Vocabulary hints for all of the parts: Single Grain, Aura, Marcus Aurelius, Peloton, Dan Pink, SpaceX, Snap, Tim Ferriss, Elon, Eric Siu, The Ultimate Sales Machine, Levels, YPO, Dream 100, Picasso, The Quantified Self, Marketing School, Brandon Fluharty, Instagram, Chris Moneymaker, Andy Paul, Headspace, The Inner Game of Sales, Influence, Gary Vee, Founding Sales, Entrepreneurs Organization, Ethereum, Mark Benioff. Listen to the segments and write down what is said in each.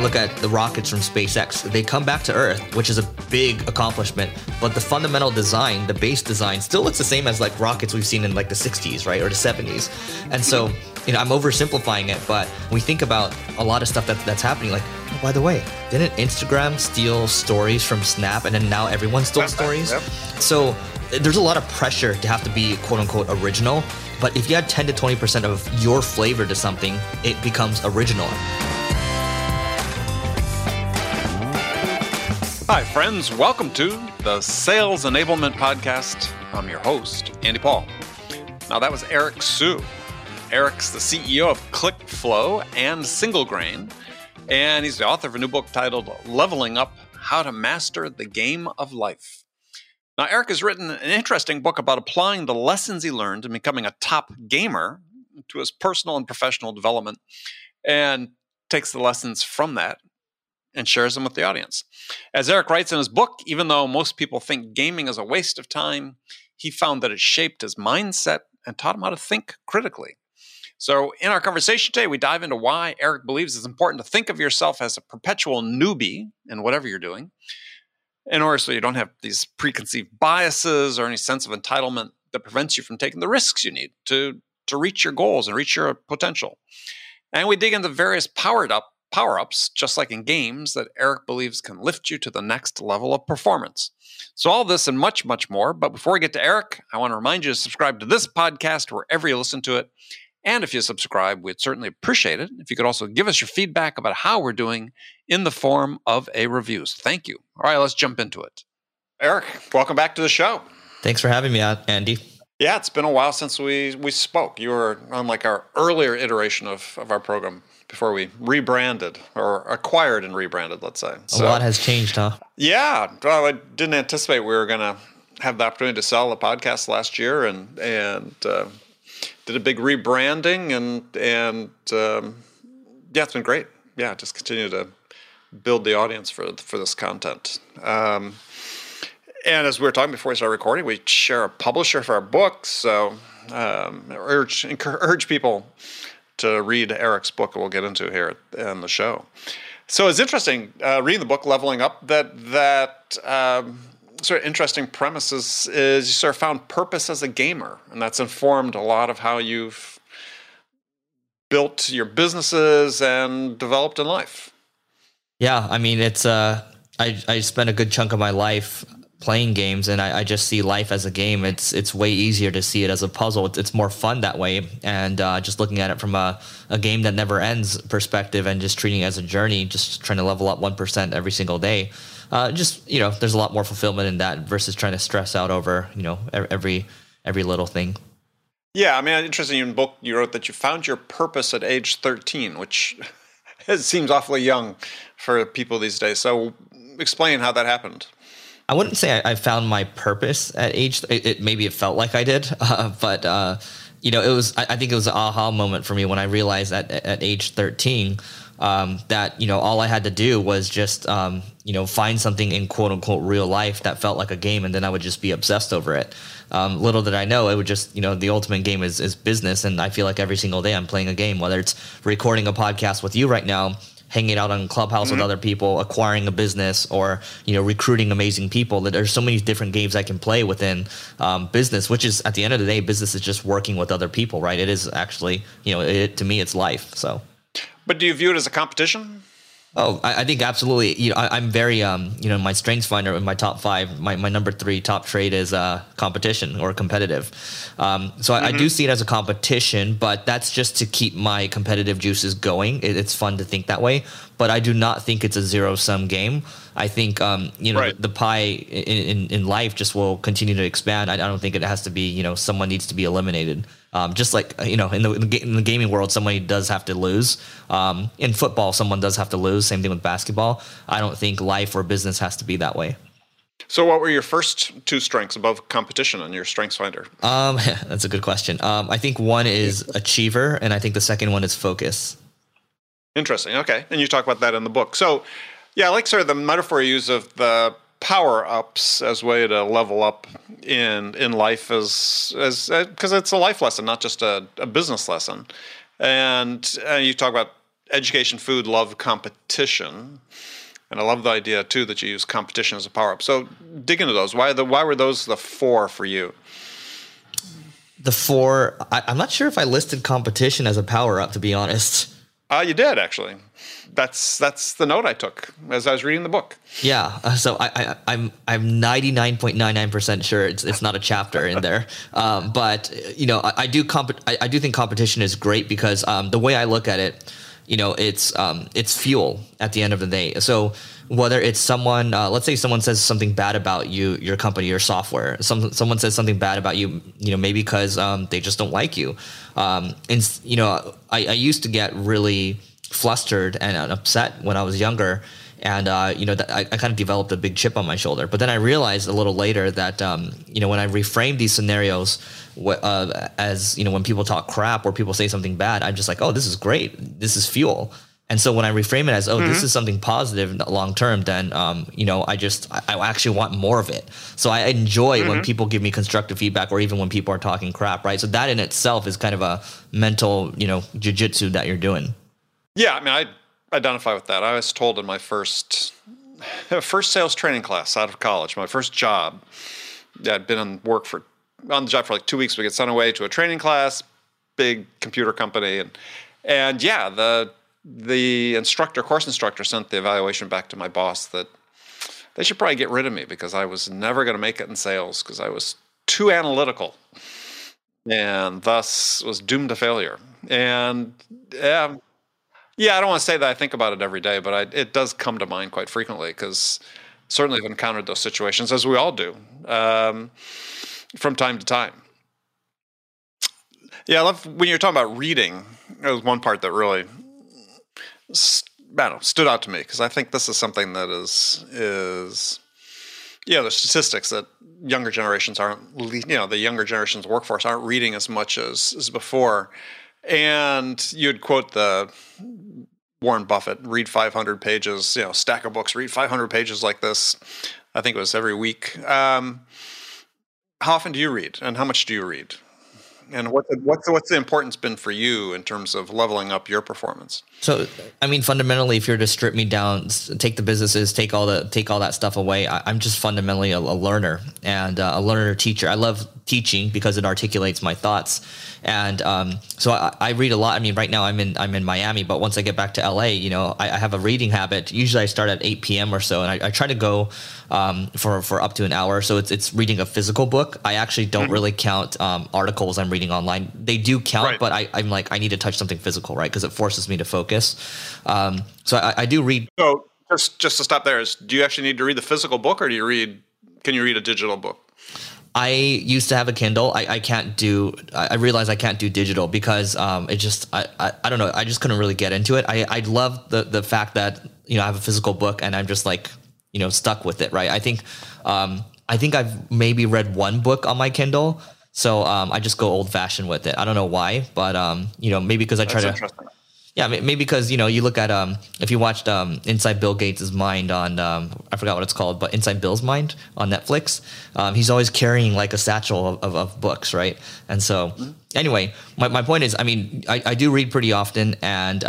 look at the rockets from SpaceX, they come back to Earth, which is a big accomplishment, but the fundamental design, the base design, still looks the same as like rockets we've seen in like the 60s, right? Or the 70s. And so, you know, I'm oversimplifying it, but we think about a lot of stuff that's happening. Like, oh, by the way, didn't Instagram steal stories from Snap? And then now everyone stole stories. Yep. So there's a lot of pressure to have to be quote unquote original. But if you add 10 to 20% of your flavor to something, it becomes original. Hi, friends. Welcome to the Sales Enablement Podcast. I'm your host, Andy Paul. Now, that was Eric Siu. Eric's the CEO of ClickFlow and Single Grain, and he's the author of a new book titled Leveling Up, How to Master the Game of Life. Now, Eric has written an interesting book about applying the lessons he learned in becoming a top gamer to his personal and professional development, and takes the lessons from that and shares them with the audience. As Eric writes in his book, even though most people think gaming is a waste of time, he found that it shaped his mindset and taught him how to think critically. So in our conversation today, we dive into why Eric believes it's important to think of yourself as a perpetual newbie in whatever you're doing, in order so you don't have these preconceived biases or any sense of entitlement that prevents you from taking the risks you need to reach your goals and reach your potential. And we dig into various power-ups, just like in games, that Eric believes can lift you to the next level of performance. So all this and much, much more. But before we get to Eric, I want to remind you to subscribe to this podcast wherever you listen to it. And if you subscribe, we'd certainly appreciate it if you could also give us your feedback about how we're doing in the form of a review. So thank you. All right, let's jump into it. Eric, welcome back to the show. Thanks for having me, Andy. Yeah, it's been a while since we spoke. You were on like our earlier iteration of our program before we rebranded or acquired and rebranded, let's say. So, a lot has changed, huh? Yeah. Well, I didn't anticipate we were going to have the opportunity to sell the podcast last year and did a big rebranding and yeah, it's been great. Yeah, just continue to build the audience for this content. And as we were talking before we started recording, we share a publisher for our book, so urge people to read Eric's book that we'll get into here on the show. So it's interesting reading the book Leveling Up that sort of interesting premises is you sort of found purpose as a gamer, and that's informed a lot of how you've built your businesses and developed in life. Yeah, I mean, it's I spent a good chunk of my life playing games, and I just see life as a game. It's way easier to see it as a puzzle. It's more fun that way, and just looking at it from a game that never ends perspective, and just treating it as a journey, just trying to level up 1% every single day. Just, you know, there's a lot more fulfillment in that versus trying to stress out over, you know, every little thing. Yeah, I mean, interesting. In your book, you wrote that you found your purpose at age 13, which it seems awfully young for people these days. So explain how that happened. I wouldn't say I found my purpose at age. Maybe it felt like I did, but you know, it was. I think it was an aha moment for me when I realized that at age 13 that, you know, all I had to do was just you know, find something in quote unquote real life that felt like a game, and then I would just be obsessed over it. Little did I know, it would just, you know, the ultimate game is business, and I feel like every single day I'm playing a game, whether it's recording a podcast with you right now, hanging out on Clubhouse with other people, acquiring a business, or, you know, recruiting amazing people. There's so many different games I can play within business, which is, at the end of the day, business is just working with other people, right? It is actually, you know, to me, it's life. So, but do you view it as a competition? Oh, I think absolutely. You know, I'm very, you know, my strengths finder in my top 5, my number 3 top trait is competition or competitive. I do see it as a competition, but that's just to keep my competitive juices going. It's fun to think that way, but I do not think it's a zero-sum game. I think, you know, right, the pie in life just will continue to expand. I don't think it has to be, you know, someone needs to be eliminated. Just like, you know, in the gaming world, somebody does have to lose. In football, someone does have to lose. Same thing with basketball. I don't think life or business has to be that way. So what were your first 2 strengths above competition on your strengths finder? That's a good question. I think one is achiever, and I think the second one is focus. Interesting. Okay. And you talk about that in the book. So yeah, I like sort of the metaphor you use of the power-ups as a way to level up in life, as because it's a life lesson, not just a business lesson. And you talk about education, food, love, competition. And I love the idea, too, that you use competition as a power-up. So dig into those. Why were those the four for you? The four, I'm not sure if I listed competition as a power-up, to be honest. You did, actually. That's the note I took as I was reading the book. Yeah, so I'm 99.99% sure it's not a chapter in there. But you know, I do think competition is great because the way I look at it, you know, it's fuel at the end of the day. So whether it's someone, let's say someone says something bad about you, your company, your software. Someone says something bad about you, you know, maybe because they just don't like you. And you know, I used to get really flustered and upset when I was younger. And, you know, I kind of developed a big chip on my shoulder. But then I realized a little later that, you know, when I reframed these scenarios as, you know, when people talk crap or people say something bad, I'm just like, oh, this is great. This is fuel. And so when I reframe it as, oh, this is something positive long term, then, you know, I actually want more of it. So I enjoy when people give me constructive feedback or even when people are talking crap, right? So that in itself is kind of a mental, you know, jiu-jitsu that you're doing. Yeah, I mean, I identify with that. I was told in my first sales training class out of college, my first job, I'd been on the job for like 2 weeks. We get sent away to a training class, big computer company, and yeah, the course instructor sent the evaluation back to my boss that they should probably get rid of me because I was never going to make it in sales because I was too analytical and thus was doomed to failure. And yeah, I don't want to say that I think about it every day, but it does come to mind quite frequently because certainly I've encountered those situations, as we all do, from time to time. Yeah, I love when you're talking about reading. There was one part that really stood out to me because I think this is something that is yeah, there's statistics that younger generations aren't, you know, the younger generation's workforce aren't reading as much as before. And you'd quote the Warren Buffett, read 500 pages, you know, stack of books, read 500 pages like this. I think it was every week. How often do you read and how much do you read? And what's the importance been for you in terms of leveling up your performance? So, I mean, fundamentally, if you're to strip me down, take the businesses, take all that stuff away, I'm just fundamentally a learner and a learner teacher. I love teaching because it articulates my thoughts, and so I read a lot. I mean, right now I'm in Miami, but once I get back to LA, you know, I have a reading habit. Usually, I start at 8 p.m. or so, and I try to go for up to an hour. So it's reading a physical book. I actually don't really count articles I'm reading online. They do count, right? But I'm like, I need to touch something physical, right? Because it forces me to focus. So I do read. So just to stop there, do you actually need to read the physical book, or can you read a digital book? I used to have a Kindle. I realized I can't do digital because it just, I don't know. I just couldn't really get into it. I love the fact that, you know, I have a physical book and I'm just like, you know, stuck with it, right? I think I've maybe read one book on my Kindle. So I just go old fashioned with it. I don't know why, but you know, maybe because I try to. Yeah, maybe because, you know, you look at if you watched Inside Bill Gates' Mind on I forgot what it's called, but Inside Bill's Mind on Netflix, he's always carrying like a satchel of books, right? And so anyway, my point is, I mean, I do read pretty often, and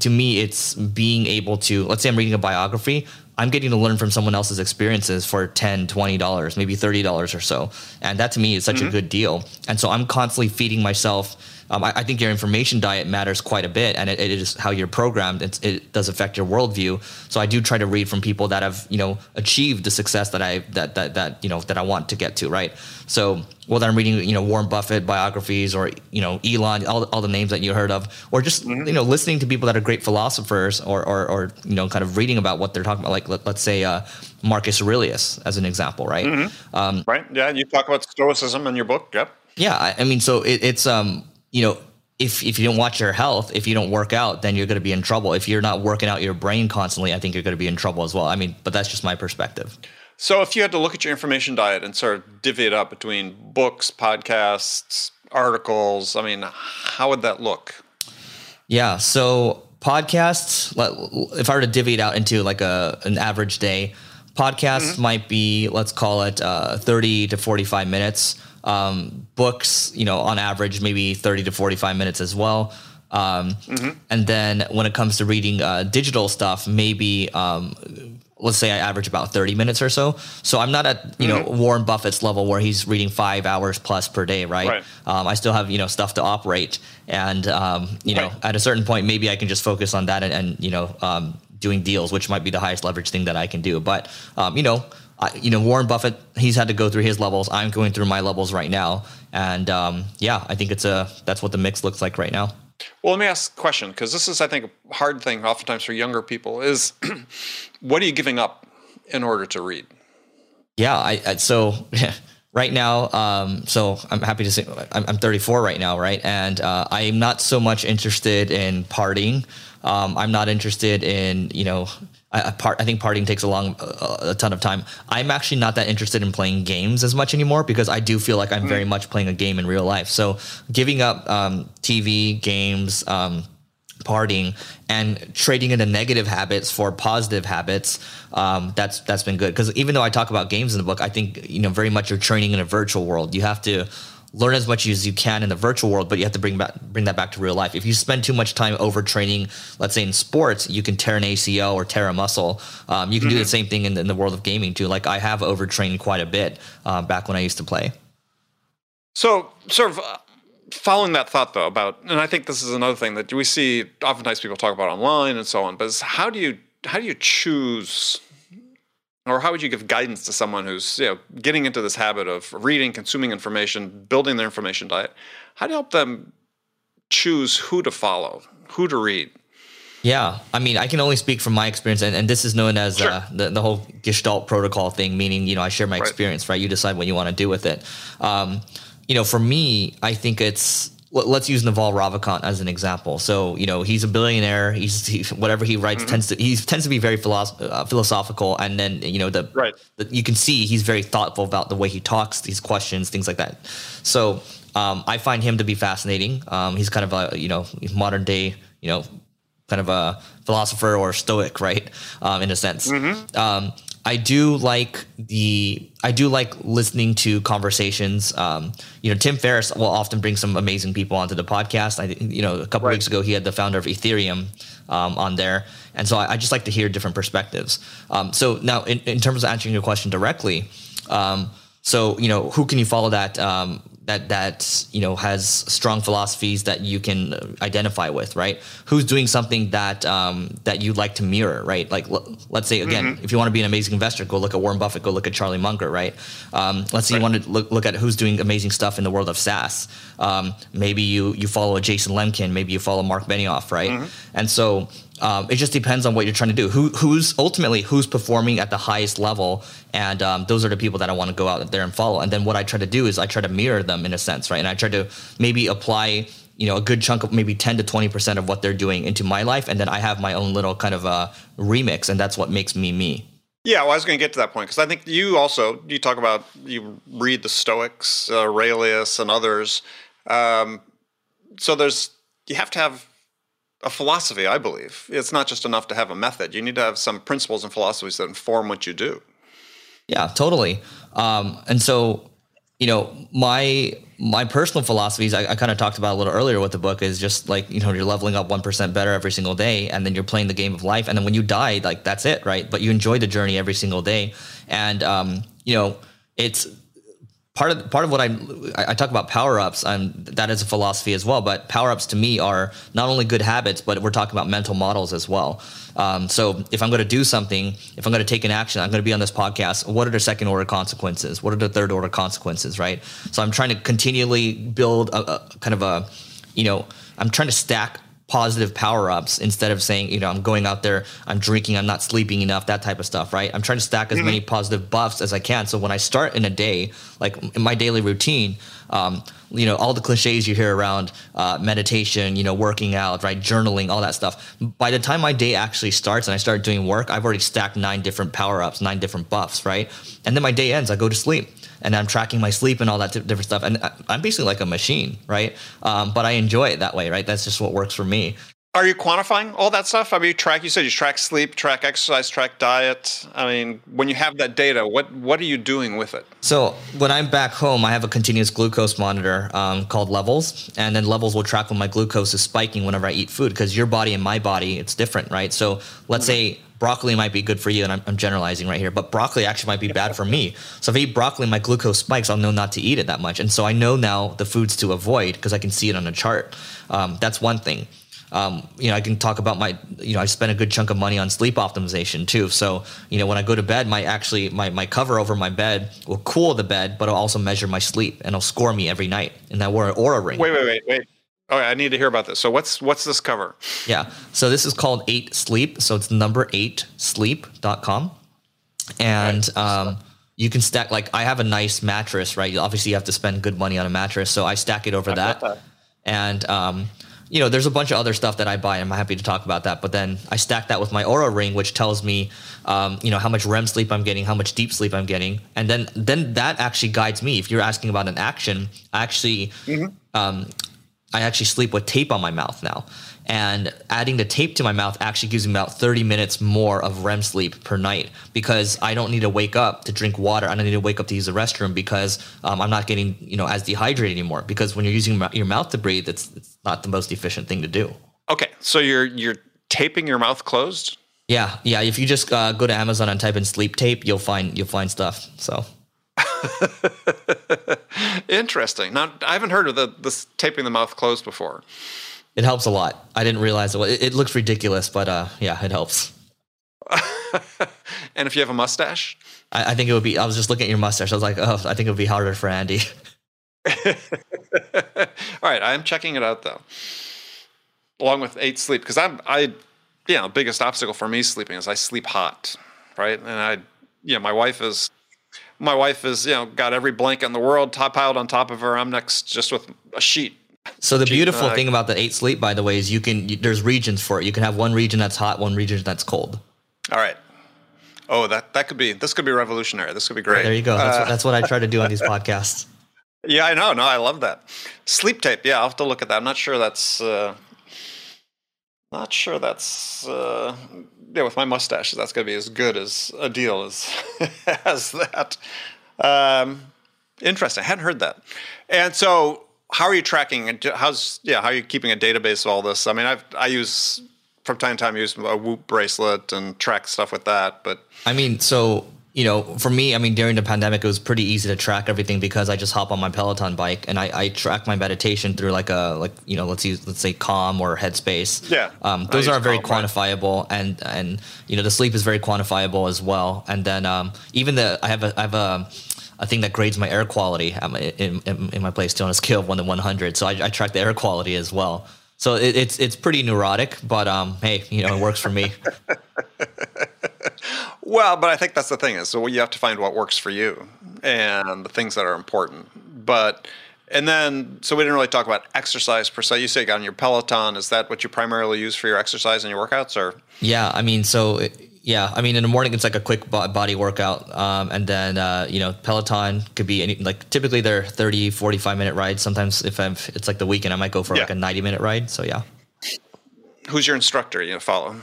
to me, it's being able to, let's say I'm reading a biography. I'm getting to learn from someone else's experiences for $10, $20, maybe $30 or so. And that to me is such a good deal. And so I'm constantly feeding myself. I think your information diet matters quite a bit, and it is how you're programmed. It does affect your worldview. So I do try to read from people that have, you know, achieved the success that I want to get to, right? So whether I'm reading, you know, Warren Buffett biographies or, you know, Elon, all the names that you heard of, or just, you know, listening to people that are great philosophers or you know, kind of reading about what they're talking about. Like let's say Marcus Aurelius as an example, right? Right. Yeah. You talk about Stoicism in your book. Yep. Yeah. I mean, so it's, you know, if you don't watch your health, if you don't work out, then you're going to be in trouble. If you're not working out your brain constantly, I think you're going to be in trouble as well. I mean, but that's just my perspective. So if you had to look at your information diet and sort of divvy it up between books, podcasts, articles, I mean, how would that look? Yeah. So podcasts, if I were to divvy it out into like an average day, podcasts might be, let's call it 30 to 45 minutes. Books, you know, on average, maybe 30 to 45 minutes as well. And then when it comes to reading digital stuff, maybe let's say I average about 30 minutes or so. So I'm not at, you know, Warren Buffett's level where he's reading 5 hours plus per day, right? I still have, you know, stuff to operate. And, you know, at a certain point, maybe I can just focus on that and you know, doing deals, which might be the highest leverage thing that I can do. But, you know, Warren Buffett, he's had to go through his levels. I'm going through my levels right now. And, yeah, I think it's that's what the mix looks like right now. Well, let me ask a question, because this is, I think, a hard thing oftentimes for younger people is what are you giving up in order to read? Yeah, so right now, so I'm happy to say I'm 34 right now, right? And I'm not so much interested in partying. I'm not interested in, you know, I think partying takes a ton of time. I'm actually not that interested in playing games as much anymore because I do feel like I'm very much playing a game in real life. So giving up TV, games, partying, and trading into negative habits for positive habits, that's been good. Because even though I talk about games in the book, I think, you know, very much you're training in a virtual world. You have to learn as much as you can in the virtual world, but you have to bring that back to real life. If you spend too much time overtraining, let's say in sports, you can tear an ACL or tear a muscle. You can do the same thing in the world of gaming too. Like I have overtrained quite a bit back when I used to play. So sort of following that thought though about, and I think this is another thing that we see oftentimes people talk about online and so on, but it's how do you choose, or how would you give guidance to someone who's, you know, getting into this habit of reading, consuming information, building their information diet? How do you help them choose who to follow, who to read? Yeah, I mean, I can only speak from my experience, and this is known as the whole Gestalt protocol thing, meaning, you know, I share my experience, right? You decide what you want to do with it. You know, for me, I think it's, let's use Naval Ravikant as an example. So, you know, he's a billionaire. He whatever he writes tends to be very philosophical. And then, you know, you can see he's very thoughtful about the way he talks, these questions, things like that. So I find him to be fascinating. He's kind of a, you know, modern day, you know, kind of a philosopher or stoic, right? In a sense. I do like listening to conversations. You know, Tim Ferriss will often bring some amazing people onto the podcast. A couple of weeks ago, he had the founder of Ethereum on there. And so I just like to hear different perspectives. So now in terms of answering your question directly, so, you know, who can you follow that, that you know, has strong philosophies that you can identify with, right? Who's doing something that that you like to mirror, right? Like let's say again, if you want to be an amazing investor, go look at Warren Buffett, go look at Charlie Munger, right? Let's say you want to look at who's doing amazing stuff in the world of SaaS. Maybe you follow a Jason Lemkin, maybe you follow Mark Benioff, right? And so it just depends on what you're trying to do. Who's performing at the highest level, and those are the people that I want to go out there and follow. And then what I try to do is I try to mirror them in a sense, right? And I try to maybe apply, you know, a good chunk of maybe 10 to 20% of what they're doing into my life, and then I have my own little kind of a remix, and that's what makes me me. Yeah, well, I was going to get to that point because I think you talk about, you read the Stoics, Aurelius, and others. So you have to have a philosophy, I believe. It's not just enough to have a method. You need to have some principles and philosophies that inform what you do. Yeah, totally. And so, you know, my personal philosophies, I kind of talked about a little earlier with the book, is just like, you know, you're leveling up 1% better every single day, and then you're playing the game of life. And then when you die, like, that's it, right? But you enjoy the journey every single day. And, you know, it's part of what I talk about power-ups, and that is a philosophy as well, but power-ups to me are not only good habits, but we're talking about mental models as well. So if I'm going to do something, if I'm going to take an action, I'm going to be on this podcast, what are the second-order consequences? What are the third-order consequences, right? So I'm trying to continually build a kind of a, you know, I'm trying to stack positive power-ups instead of saying, you know, I'm going out there, I'm drinking, I'm not sleeping enough, that type of stuff, right? I'm trying to stack as many positive buffs as I can. So when I start in a day, like in my daily routine, you know, all the cliches you hear around meditation, you know, working out, right, journaling, all that stuff. By the time my day actually starts and I start doing work, I've already stacked 9 different power-ups, 9 different buffs, right? And then my day ends, I go to sleep. And I'm tracking my sleep and all that different stuff. And I'm basically like a machine, right? But I enjoy it that way, right? That's just what works for me. Are you quantifying all that stuff? I mean, you track sleep, track exercise, track diet. I mean, when you have that data, what are you doing with it? So when I'm back home, I have a continuous glucose monitor called Levels. And then Levels will track when my glucose is spiking whenever I eat food, because your body and my body, it's different, right? So let's say broccoli might be good for you, and I'm generalizing right here, but broccoli actually might be bad for me. So if I eat broccoli, my glucose spikes, I'll know not to eat it that much. And so I know now the foods to avoid because I can see it on a chart. That's one thing. I can talk about I spend a good chunk of money on sleep optimization too. So, when I go to bed, my cover over my bed will cool the bed, but it'll also measure my sleep, and it'll score me every night. And I wore an Aura ring. Wait. Oh, I need to hear about this. So what's this cover? Yeah. So this is called 8 Sleep. So it's 8sleep.com. And, you can stack, I have a nice mattress, right? Obviously you have to spend good money on a mattress. So I stack it over that. And, there's a bunch of other stuff that I buy. I'm happy to talk about that. But then I stack that with my Aura ring, which tells me, how much REM sleep I'm getting, how much deep sleep I'm getting. And then that actually guides me. If you're asking about an action, I actually sleep with tape on my mouth now. And adding the tape to my mouth actually gives me about 30 minutes more of REM sleep per night, because I don't need to wake up to drink water. I don't need to wake up to use the restroom, because I'm not getting as dehydrated anymore, because when you're using your mouth to breathe, it's not the most efficient thing to do. Okay, so you're taping your mouth closed? Yeah. If you just go to Amazon and type in sleep tape, you'll find stuff. So. Interesting. Now, I haven't heard of this taping the mouth closed before. It helps a lot. I didn't realize it looks ridiculous, but it helps. And if you have a mustache? I think it would be, I was just looking at your mustache. I was like, oh, I think it would be harder for Andy. All right. I'm checking it out though, along with 8 Sleep. Cause biggest obstacle for me sleeping is I sleep hot. Right. And my wife is, got every blanket in the world piled on top of her. I'm next just with a sheet. So the beautiful thing about the 8 Sleep, by the way, is there's regions for it. You can have one region that's hot, one region that's cold. All right. Oh, this could be revolutionary. This could be great. Yeah, there you go. That's what I try to do on these podcasts. Yeah, I know. No, I love that. Sleep tape. Yeah, I'll have to look at that. I'm not sure that's, with my mustache, that's going to be as good as a deal as, as that. Interesting. I hadn't heard that. And so how are you tracking and how are you keeping a database of all this? I mean, I use from time to time, I use a Whoop bracelet and track stuff with that, but I mean, so, for me, during the pandemic, it was pretty easy to track everything because I just hop on my Peloton bike and I track my meditation through let's say Calm or Headspace. Yeah. Those are very quantifiable, and the sleep is very quantifiable as well. And then, I have a thing that grades my air quality in my place too, on a scale of 1 to 100. So I track the air quality as well. So it's pretty neurotic, but hey, it works for me. Well, but I think that's the thing is, so you have to find what works for you and the things that are important. But so we didn't really talk about exercise per se. You say on your Peloton, is that what you primarily use for your exercise and your workouts? Or in the morning, it's like a quick body workout. And then, Peloton could be typically they're 30, 45-minute rides. Sometimes it's like the weekend, I might go for like a 90-minute ride. So, yeah. Who's your instructor you follow?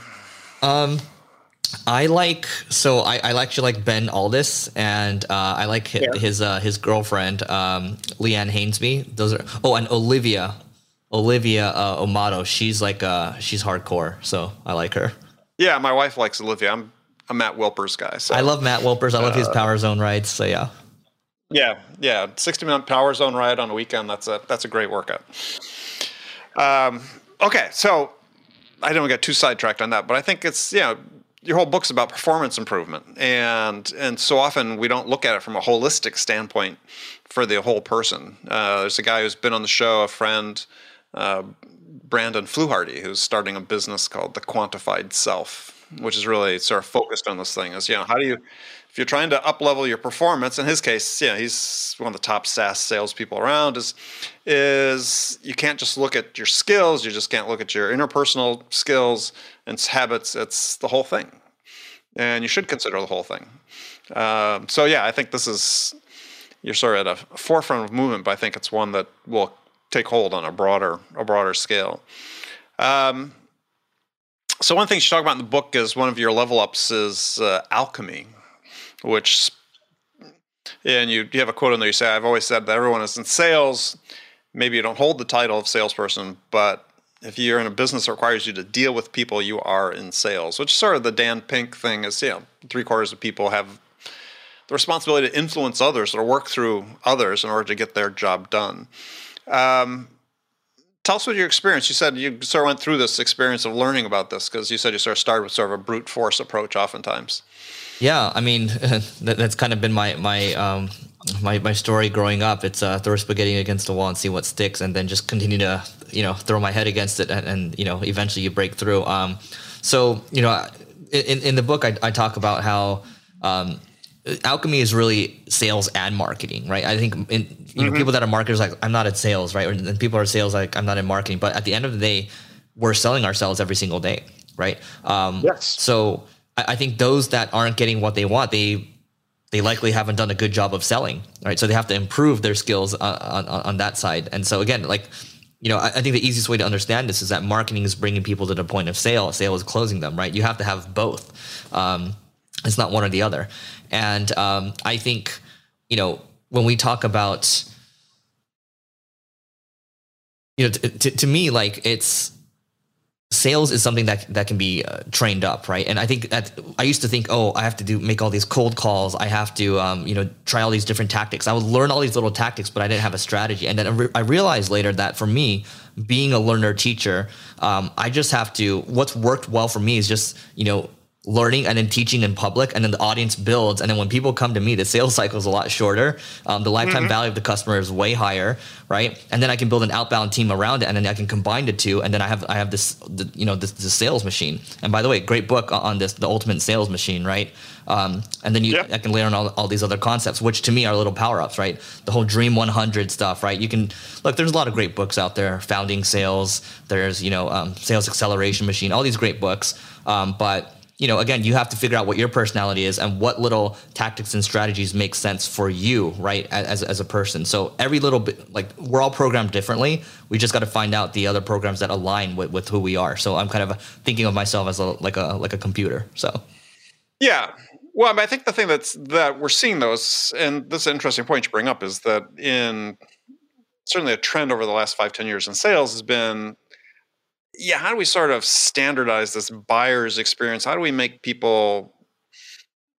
I actually like Ben Aldis, and I like his girlfriend, Leanne Hainsby. And Olivia Amato. She's she's hardcore. So I like her. Yeah, my wife likes Olivia. I'm a Matt Wilpers guy. So. I love Matt Wilpers. I love his Power Zone rides. So yeah. Yeah. 60-minute Power Zone ride on a weekend. That's a great workout. Okay, so I don't get too sidetracked on that, but I think it's your whole book's about performance improvement, and so often we don't look at it from a holistic standpoint for the whole person. There's a guy who's been on the show, a friend. Brandon Fluharty, who's starting a business called The Quantified Self, which is really sort of focused on this thing is, if you're trying to up-level your performance, in his case, he's one of the top SaaS salespeople around, is you can't just look at your skills, you just can't look at your interpersonal skills and habits, it's the whole thing. And you should consider the whole thing. I think this is, you're sort of at a forefront of movement, but I think it's one that will take hold on a broader scale. So one of the things you talk about in the book is one of your level ups is alchemy, which, and you have a quote in there, you say, I've always said that everyone is in sales. Maybe you don't hold the title of salesperson, but if you're in a business that requires you to deal with people, you are in sales, which is sort of the Dan Pink thing is, you know, 3/4 of people have the responsibility to influence others or work through others in order to get their job done. Tell us what your experience, you said you sort of went through this experience of learning about this because you said you sort of started with sort of a brute force approach oftentimes. Yeah, I mean, that's kind of been my story growing up. It's throw spaghetti against the wall and see what sticks and then just continue to, you know, throw my head against it and you know, eventually you break through. So, you know, in the book, I talk about how alchemy is really sales and marketing, right? I think you know, people that are marketers like, I'm not in sales, right? And people are sales like, I'm not in marketing. But at the end of the day, we're selling ourselves every single day, right? Yes. So I think those that aren't getting what they want, they likely haven't done a good job of selling, right? So they have to improve their skills on that side. And so again, like, you know, I think the easiest way to understand this is that marketing is bringing people to the point of sale. Sale is closing them, right? You have to have both. It's not one or the other. And I think, you know, when we talk about, you know, to me, like it's sales is something that can be trained up, right? And I think that I used to think, oh, I have to make all these cold calls. I have to, you know, try all these different tactics. I would learn all these little tactics, but I didn't have a strategy. And then I realized later that for me, being a learner teacher, I just have to, what's worked well for me is just, you know, learning and then teaching in public, and then the audience builds. And then when people come to me, the sales cycle is a lot shorter. The lifetime value of the customer is way higher, right? And then I can build an outbound team around it, and then I can combine the two. And then I have this sales machine. And by the way, great book on this, The Ultimate Sales Machine, right? And then I can layer on all these other concepts, which to me are little power-ups, right? The whole Dream 100 stuff, right? You can look. There's a lot of great books out there. Founding Sales. There's Sales Acceleration Machine. All these great books, but you know, again, you have to figure out what your personality is and what little tactics and strategies make sense for you, right, as a person. So every little bit, like, we're all programmed differently. We just got to find out the other programs that align with who we are. So I'm kind of thinking of myself as like a computer. So, yeah. Well, I mean, I think the thing that we're seeing, though, is, and this is an interesting point you bring up, is that certainly a trend over the last 5-10 years in sales has been, yeah, how do we sort of standardize this buyer's experience? How do we make people,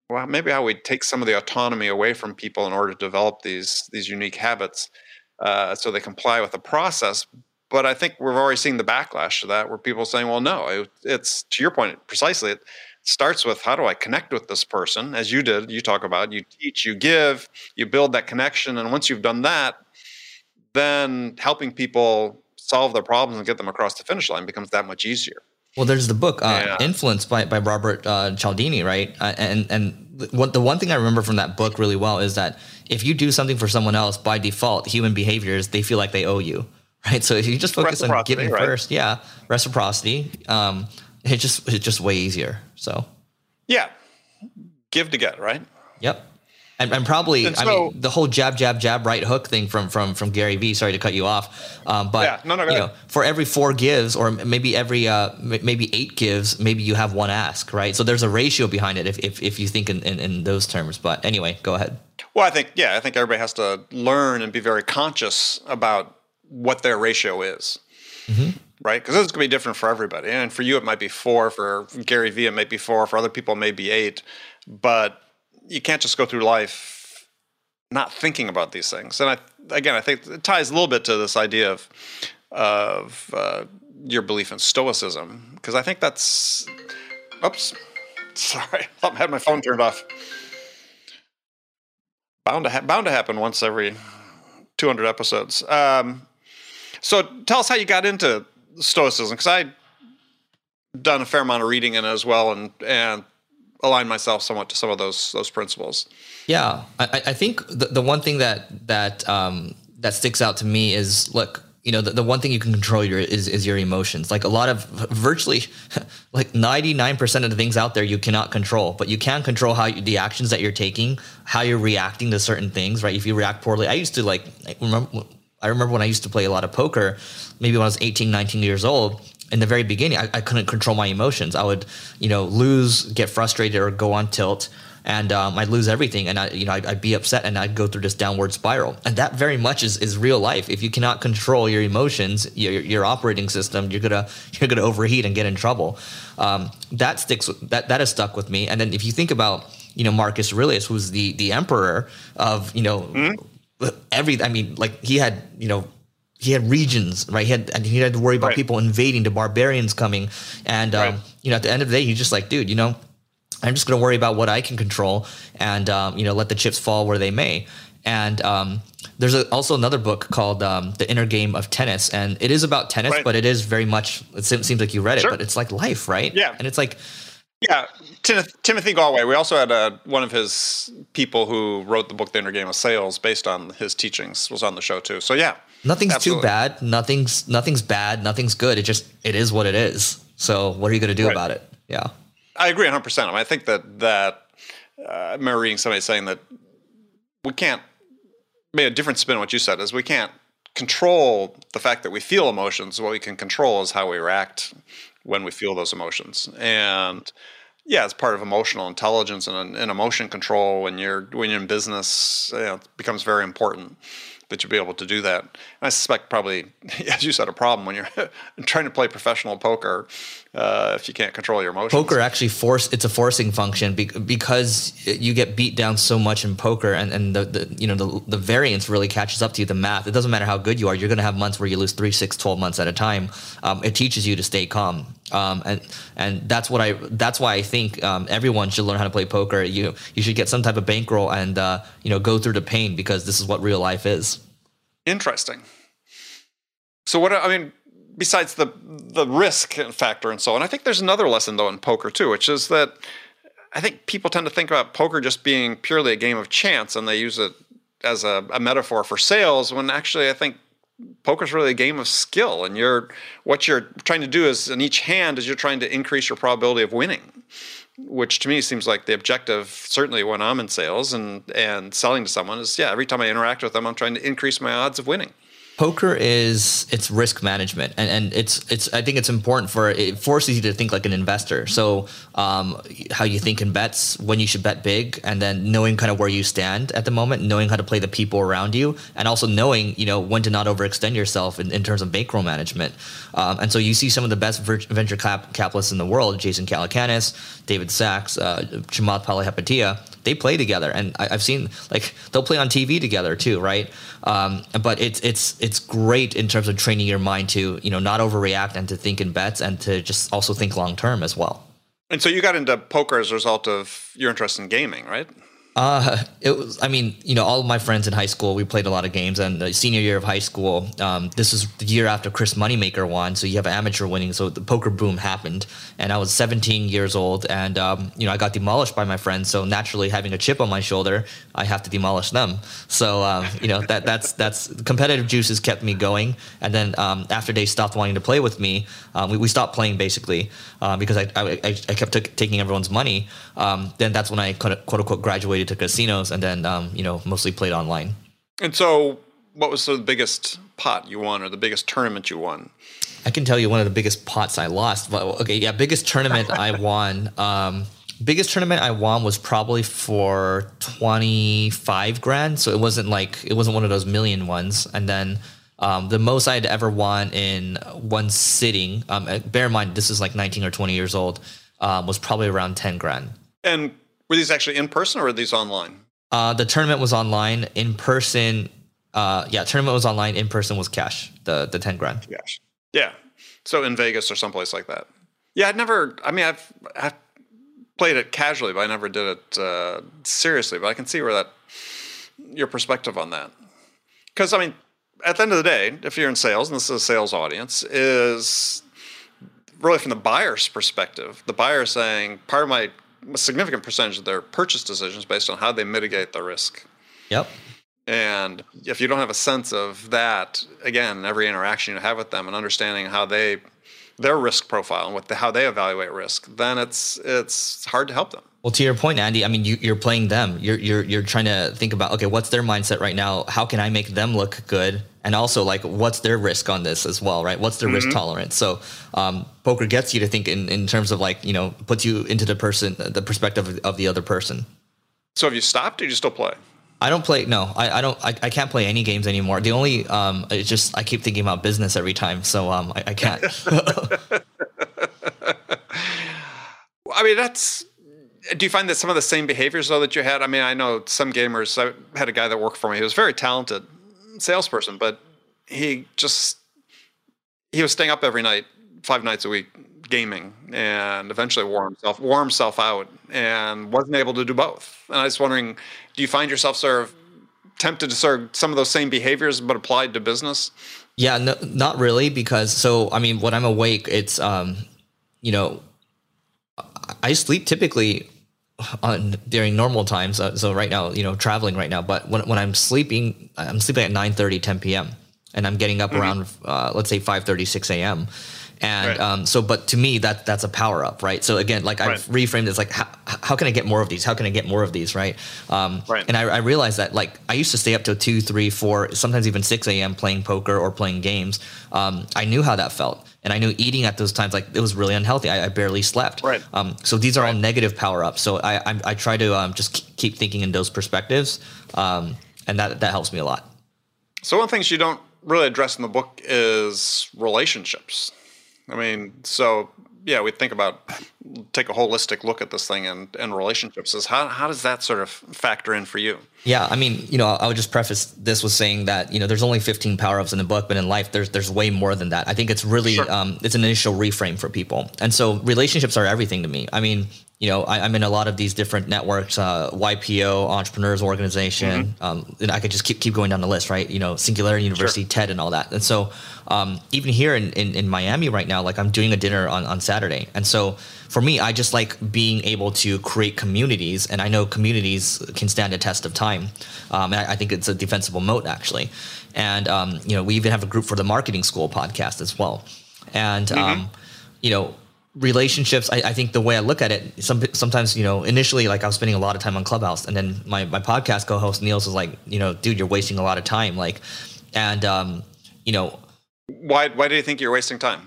well, maybe how we take some of the autonomy away from people in order to develop these unique habits so they comply with the process? But I think we've already seen the backlash to that, where people are saying, well, no, it's to your point precisely, it starts with how do I connect with this person? As you did, you talk about, you teach, you give, you build that connection. And once you've done that, then helping people solve their problems and get them across the finish line becomes that much easier. Well, there's the book Influence by Robert Cialdini, right? The one thing I remember from that book really well is that if you do something for someone else, by default, human behaviors, they feel like they owe you, right? So if you just focus on giving first, yeah, reciprocity, it's just way easier. So yeah, give to get, right? Yep. And probably, and so, I mean, the whole jab, jab, jab, right hook thing from Gary Vee. Sorry to cut you off, but yeah, no, you know, for every 4 gives, or maybe every maybe 8 gives, maybe you have 1 ask, right? So there's a ratio behind it if you think in those terms. But anyway, go ahead. Well, I think everybody has to learn and be very conscious about what their ratio is, right? Because this is going to be different for everybody. And for you, it might be 4. For Gary Vee, it might be 4. For other people, it may be 8. But you can't just go through life not thinking about these things. And I think it ties a little bit to this idea of your belief in stoicism, because I think that's – oops, sorry. I had my phone turned off. Bound to happen once every 200 episodes. So tell us how you got into stoicism, because I'd done a fair amount of reading in it as well and align myself somewhat to some of those principles. Yeah. I think the one thing that sticks out to me is, look, you know, the one thing you can control is your emotions. Like a lot of virtually like 99% of the things out there you cannot control, but you can control the actions that you're taking, how you're reacting to certain things, right? If you react poorly, I remember when I used to play a lot of poker, maybe when I was 18, 19 years old, in the very beginning, I couldn't control my emotions. I would, lose, get frustrated, or go on tilt, and I'd lose everything, and I'd be upset, and I'd go through this downward spiral. And that very much is real life. If you cannot control your emotions, your operating system, you're gonna overheat and get in trouble. That has stuck with me. And then if you think about Marcus Aurelius, who's the emperor of he had he had regions, right? He had to worry about people invading, the barbarians coming, and at the end of the day, he's just like, dude, I'm just going to worry about what I can control, and let the chips fall where they may. And there's also another book called The Inner Game of Tennis, and it is about tennis, but it is very much. It seems like you read it, but it's like life, right? Yeah, and it's like. Yeah, Timothy Galway. We also had one of his people who wrote the book, The Inner Game of Sales, based on his teachings, was on the show too. So yeah, nothing's absolutely. Too bad. Nothing's bad. Nothing's good. It is what it is. So what are you going to do about it? Yeah, I agree 100%. I think that I remember reading somebody saying that we can't. Maybe a different spin on what you said is we can't control the fact that we feel emotions. What we can control is how we react when we feel those emotions. And yeah, it's part of emotional intelligence and emotion control. When you're in business, it becomes very important that you be able to do that. And I suspect probably, as you said, a problem when you're trying to play professional poker if you can't control your emotions. Poker actually it's a forcing function because you get beat down so much in poker, and the variance really catches up to you, the math. It doesn't matter how good you are. You're going to have months where you lose 3, 6, 12 months at a time. It teaches you to stay calm. And that's why I think everyone should learn how to play poker. You should get some type of bankroll and go through the pain, because this is what real life is. Interesting. So what besides the risk factor and so on, I think there's another lesson though in poker too, which is that I think people tend to think about poker just being purely a game of chance, and they use it as a metaphor for sales, when actually I think poker's really a game of skill, and what you're trying to do is in each hand is you're trying to increase your probability of winning, which to me seems like the objective, certainly when I'm in sales and selling to someone, is every time I interact with them, I'm trying to increase my odds of winning. Poker it's risk management, and it's I think it's important it forces you to think like an investor. So how you think in bets, when you should bet big, and then knowing kind of where you stand at the moment, knowing how to play the people around you, and also knowing when to not overextend yourself in terms of bankroll management. And so you see some of the best venture capitalists in the world, Jason Calacanis, David Sachs, Chamath Palihapitiya. They play together, and I've seen they'll play on TV together too, right? But it's great in terms of training your mind to not overreact and to think in bets and to just also think long term as well. And so you got into poker as a result of your interest in gaming, right? It was. All of my friends in high school, we played a lot of games. And the senior year of high school, this is the year after Chris Moneymaker won, so you have amateur winning. So the poker boom happened, and I was 17 years old, and I got demolished by my friends. So naturally, having a chip on my shoulder, I have to demolish them. So that's competitive juices kept me going. And then after they stopped wanting to play with me, we stopped playing basically because I kept taking everyone's money. Then that's when I quote unquote graduated to casinos, and then mostly played online. And so what was the biggest pot you won, or the biggest tournament you won? I can tell you one of the biggest pots I lost, but biggest tournament I won. Biggest tournament I won was probably for $25,000, so it wasn't one of those million ones. And then the most I had ever won in one sitting, bear in mind this is 19 or 20 years old, was probably around $10,000. And were these actually in person, or were these online? The tournament was online. In person, tournament was online. In person was cash. The $10,000. Cash. Yeah. So in Vegas or someplace like that. Yeah, I'd never. I've played it casually, but I never did it seriously. But I can see where your perspective on that. Because at the end of the day, if you're in sales, and this is a sales audience, is really from the buyer's perspective. The buyer saying, "Part of my." A significant percentage of their purchase decisions based on how they mitigate the risk. Yep. And if you don't have a sense of that, again, every interaction you have with them and understanding how they their risk profile and what how they evaluate risk, then it's hard to help them. Well, to your point, Andy, I mean, you're playing them. You're trying to think about, okay, what's their mindset right now? How can I make them look good? And also, like, what's their risk on this as well, right? What's their risk tolerance? So poker gets you to think in terms of, like, you know, puts you into the perspective of the other person. So have you stopped, or do you still play? I don't play. No, I can't play any games anymore. The only, it's just, I keep thinking about business every time. So I can't. I mean, that's, do you find that some of the same behaviors though that you had? I mean, I know some gamers, I had a guy that worked for me. He was a very talented salesperson, but he was staying up every night, 5 nights a week, gaming, and eventually wore himself out and wasn't able to do both. And I was wondering, do you find yourself sort of tempted to sort of some of those same behaviors but applied to business? Yeah, no, not really, because I mean, when I'm awake, it's you know, I sleep typically during normal times. So right now, you know, traveling right now, but when I'm sleeping at 9:30, 10 p.m. and I'm getting up around let's say 5:30, 6 a.m. And right. But to me, that's a power up, right? So again, like I've reframed it as like, how can I get more of these? How can I get more of these, right? And I realized that, like, I used to stay up till 2, 3, 4, sometimes even 6 a.m. playing poker or playing games. I knew how that felt. And I knew eating at those times, like, it was really unhealthy. I barely slept. Right. So these are all negative power ups. So I try to just keep thinking in those perspectives. And that helps me a lot. So one of the things you don't really address in the book is relationships. I mean, so yeah, we think about, take a holistic look at this thing and relationships. Is how does that sort of factor in for you? Yeah, I mean, you know, I would just preface this with saying that, you know, there's only 15 power-ups in the book, but in life, there's way more than that. I think it's really, it's an initial reframe for people. And so relationships are everything to me. I mean, you know, I'm in a lot of these different networks, YPO, Entrepreneurs Organization, and I could just keep going down the list, right? You know, Singularity University, TED, and all that. And so even here in Miami right now, like, I'm doing a dinner on Saturday. And so for me, I just like being able to create communities, and I know communities can stand a test of time. And I think it's a defensible moat, actually. And, you know, we even have a group for the Marketing School podcast as well. And, you know, relationships, I think the way I look at it, sometimes, you know, initially, like, I was spending a lot of time on Clubhouse, and then my podcast co-host Niels was like, you know, dude, you're wasting a lot of time. Like, and, you know, why do you think you're wasting time?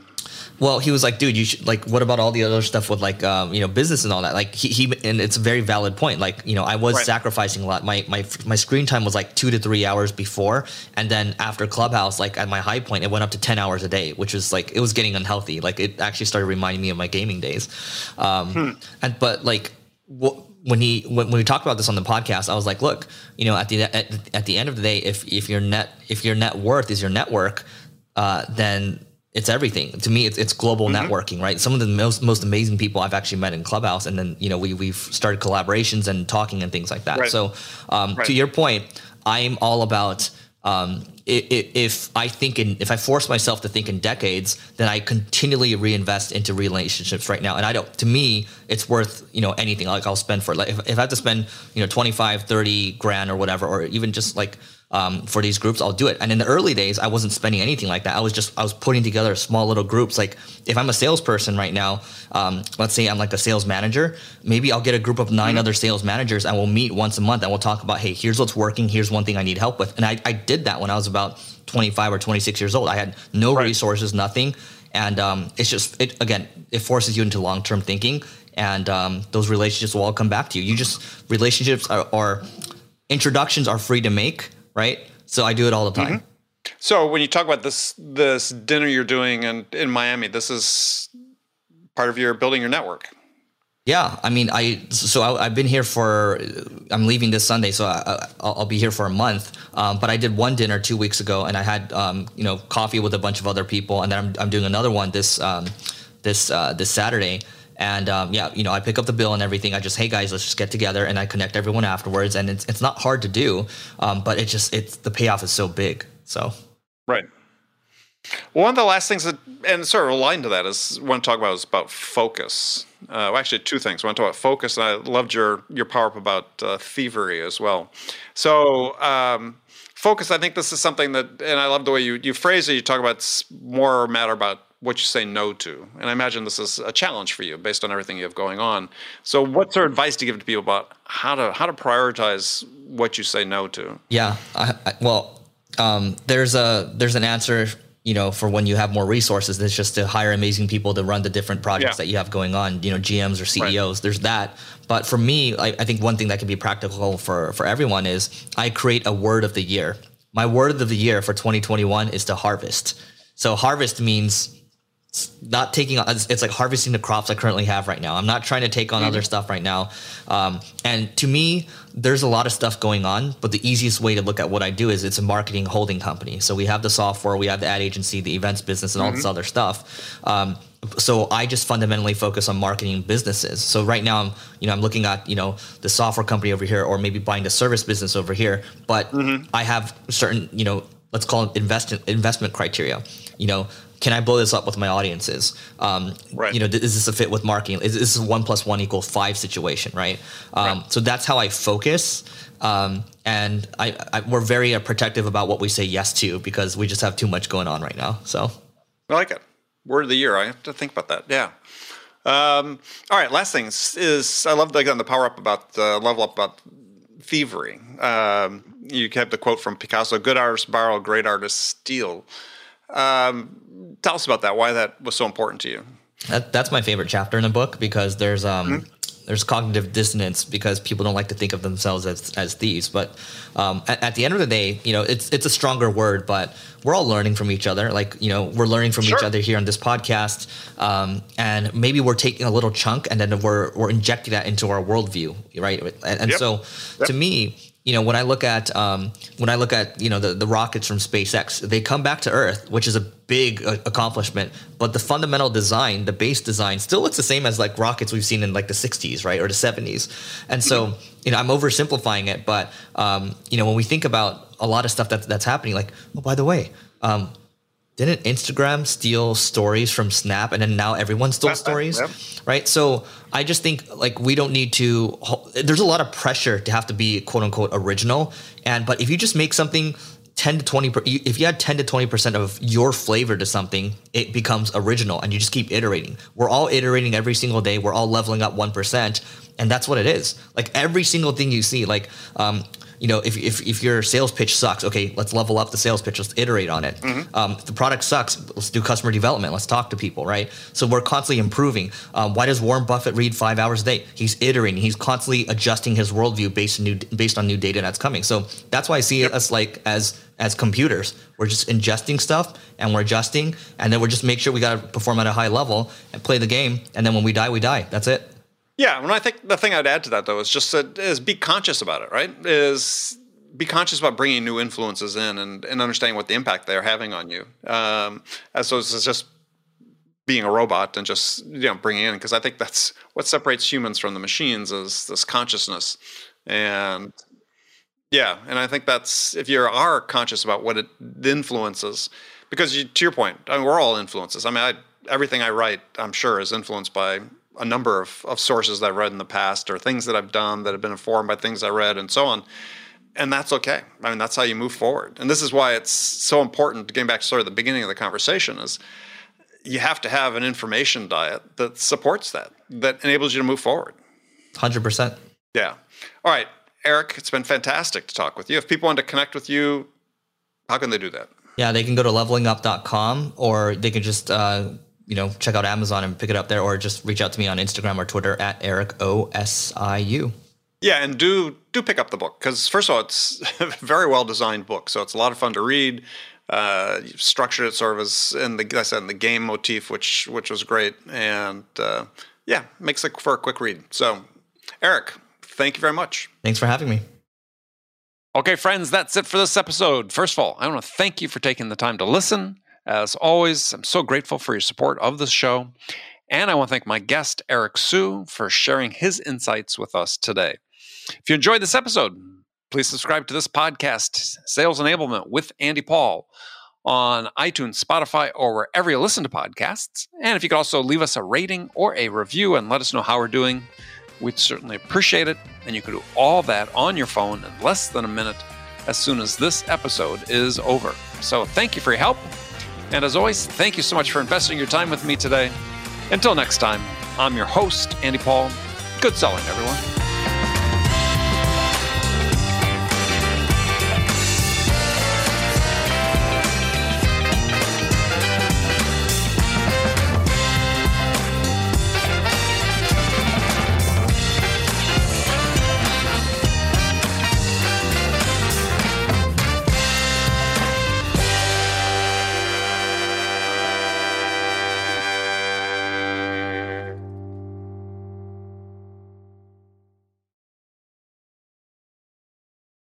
Well, he was like, dude, you should, like, what about all the other stuff with, like, you know, business and all that? Like, he and it's a very valid point. Like, you know, I was sacrificing a lot. My screen time was like 2 to 3 hours before. And then after Clubhouse, like, at my high point, it went up to 10 hours a day, which was like, it was getting unhealthy. Like, it actually started reminding me of my gaming days. But like, when we talked about this on the podcast, I was like, look, you know, at the end of the day, if your net worth is your network, then it's everything. To me, it's global networking, right? Some of the most amazing people I've actually met in Clubhouse, and then, you know, we've started collaborations and talking and things like that. Right. So to your point, I'm all about if I force myself to think in decades, then I continually reinvest into relationships right now. And I don't, to me, it's worth, you know, anything. Like, I'll spend for, like, if I have to spend, you know, 25, 30 grand or whatever, or even just like, for these groups, I'll do it. And in the early days, I wasn't spending anything like that. I was putting together small little groups. Like, if I'm a salesperson right now, let's say I'm like a sales manager, maybe I'll get a group of 9 other sales managers, and we'll meet once a month, and we'll talk about, hey, here's what's working. Here's one thing I need help with. And I did that when I was about 25 or 26 years old. I had no resources, nothing. And it's just, again, it forces you into long-term thinking, and those relationships will all come back to you. Relationships are introductions are free to make. Right? So I do it all the time. So when you talk about this dinner you're doing in Miami, this is part of your building your network. Yeah. I mean, I've been here I'm leaving this Sunday, so I'll be here for a month. But I did one dinner 2 weeks ago, and I had, you know, coffee with a bunch of other people. And then I'm doing another one this Saturday. And yeah, you know, I pick up the bill and everything. I just, hey guys, let's just get together, and I connect everyone afterwards. And it's not hard to do, but it's the payoff is so big. So right. Well, one of the last things that, and sort of aligned to that, is I want to talk about is about focus. Well, actually, two things. I want to talk about focus, and I loved your power up about thievery as well. So focus, I think this is something that, and I love the way you phrase it. You talk about more matter about what you say no to. And I imagine this is a challenge for you based on everything you have going on. So what's your advice to give to people about how to prioritize what you say no to? Yeah, there's an answer, you know, for when you have more resources, that's just to hire amazing people to run the different projects that you have going on, you know, GMs or CEOs, there's that. But for me, I think one thing that can be practical for everyone is I create a word of the year. My word of the year for 2021 is to harvest. So harvest means not taking on, it's like harvesting the crops I currently have right now. I'm not trying to take on other stuff right now. And to me, there's a lot of stuff going on, but the easiest way to look at what I do is it's a marketing holding company. So we have the software, we have the ad agency, the events business, and all this other stuff. So I just fundamentally focus on marketing businesses. So right now I'm looking at, the software company over here, or maybe buying the service business over here, but I have certain, let's call it investment criteria. Can I blow this up with my audiences? Is this a fit with marketing? Is this a 1 + 1 = 5 situation, right? So that's how I focus. And we're very protective about what we say yes to, because we just have too much going on right now. So I like it. Word of the year. I have to think about that. Yeah. All right. Last thing is I love the power up about level up about thievery. You kept the quote from Picasso: "Good artists borrow, great artists steal." Tell us about that, why that was so important to you. That's my favorite chapter in the book, because there's cognitive dissonance, because people don't like to think of themselves as thieves. But at the end of the day, it's a stronger word, but we're all learning from each other. We're learning from each other here on this podcast. And maybe we're taking a little chunk and then we're injecting that into our worldview, right? And so to me, when I look at the rockets from SpaceX, they come back to Earth, which is a big accomplishment. But the fundamental design, the base design, still looks the same as like rockets we've seen in like the 60s, right, or the 70s. And so, I'm oversimplifying it, but when we think about a lot of stuff that's happening, like, oh, by the way, didn't Instagram steal stories from Snap, and then now everyone stole stories, right? So I just think we don't need to. There's a lot of pressure to have to be quote unquote original, but if you just make something 10 to 20% of your flavor to something, it becomes original, and you just keep iterating. We're all iterating every single day. We're all leveling up 1%, and that's what it is. Every single thing you see, if your sales pitch sucks, okay, let's level up the sales pitch. Let's iterate on it. If the product sucks, let's do customer development. Let's talk to people, right? So we're constantly improving. Why does Warren Buffett read 5 hours a day? He's iterating. He's constantly adjusting his worldview based on new data that's coming. So that's why I see us as computers. We're just ingesting stuff, and we're adjusting, and then we're just make sure we got to perform at a high level and play the game. And then when we die, we die. That's it. Yeah, I think the thing I'd add to that, though, is just is be conscious about it, right? Is be conscious about bringing new influences in and understanding what the impact they're having on you. As opposed to just being a robot and just bringing in, because I think that's what separates humans from the machines is this consciousness. And I think that's if you are conscious about what it influences, because to your point, we're all influences. Everything I write, I'm sure, is influenced by a number of sources that I've read in the past, or things that I've done that have been informed by things I read, and so on. And that's okay. That's how you move forward. And this is why it's so important, getting back to sort of the beginning of the conversation, is you have to have an information diet that supports that, that enables you to move forward. 100%. Yeah. All right, Eric, it's been fantastic to talk with you. If people want to connect with you, how can they do that? Yeah, they can go to levelingup.com, or they can just, check out Amazon and pick it up there, or just reach out to me on Instagram or Twitter at Eric Osiu. Yeah, and do pick up the book, because first of all, it's a very well designed book, so it's a lot of fun to read. You've structured it sort of as in the game motif, which was great, and makes it for a quick read. So, Eric, thank you very much. Thanks for having me. Okay, friends, that's it for this episode. First of all, I want to thank you for taking the time to listen. As always, I'm so grateful for your support of this show, and I want to thank my guest, Eric Siu, for sharing his insights with us today. If you enjoyed this episode, please subscribe to this podcast, Sales Enablement with Andy Paul, on iTunes, Spotify, or wherever you listen to podcasts. And if you could also leave us a rating or a review and let us know how we're doing, we'd certainly appreciate it. And you can do all that on your phone in less than a minute as soon as this episode is over. So thank you for your help. And as always, thank you so much for investing your time with me today. Until next time, I'm your host, Andy Paul. Good selling, everyone.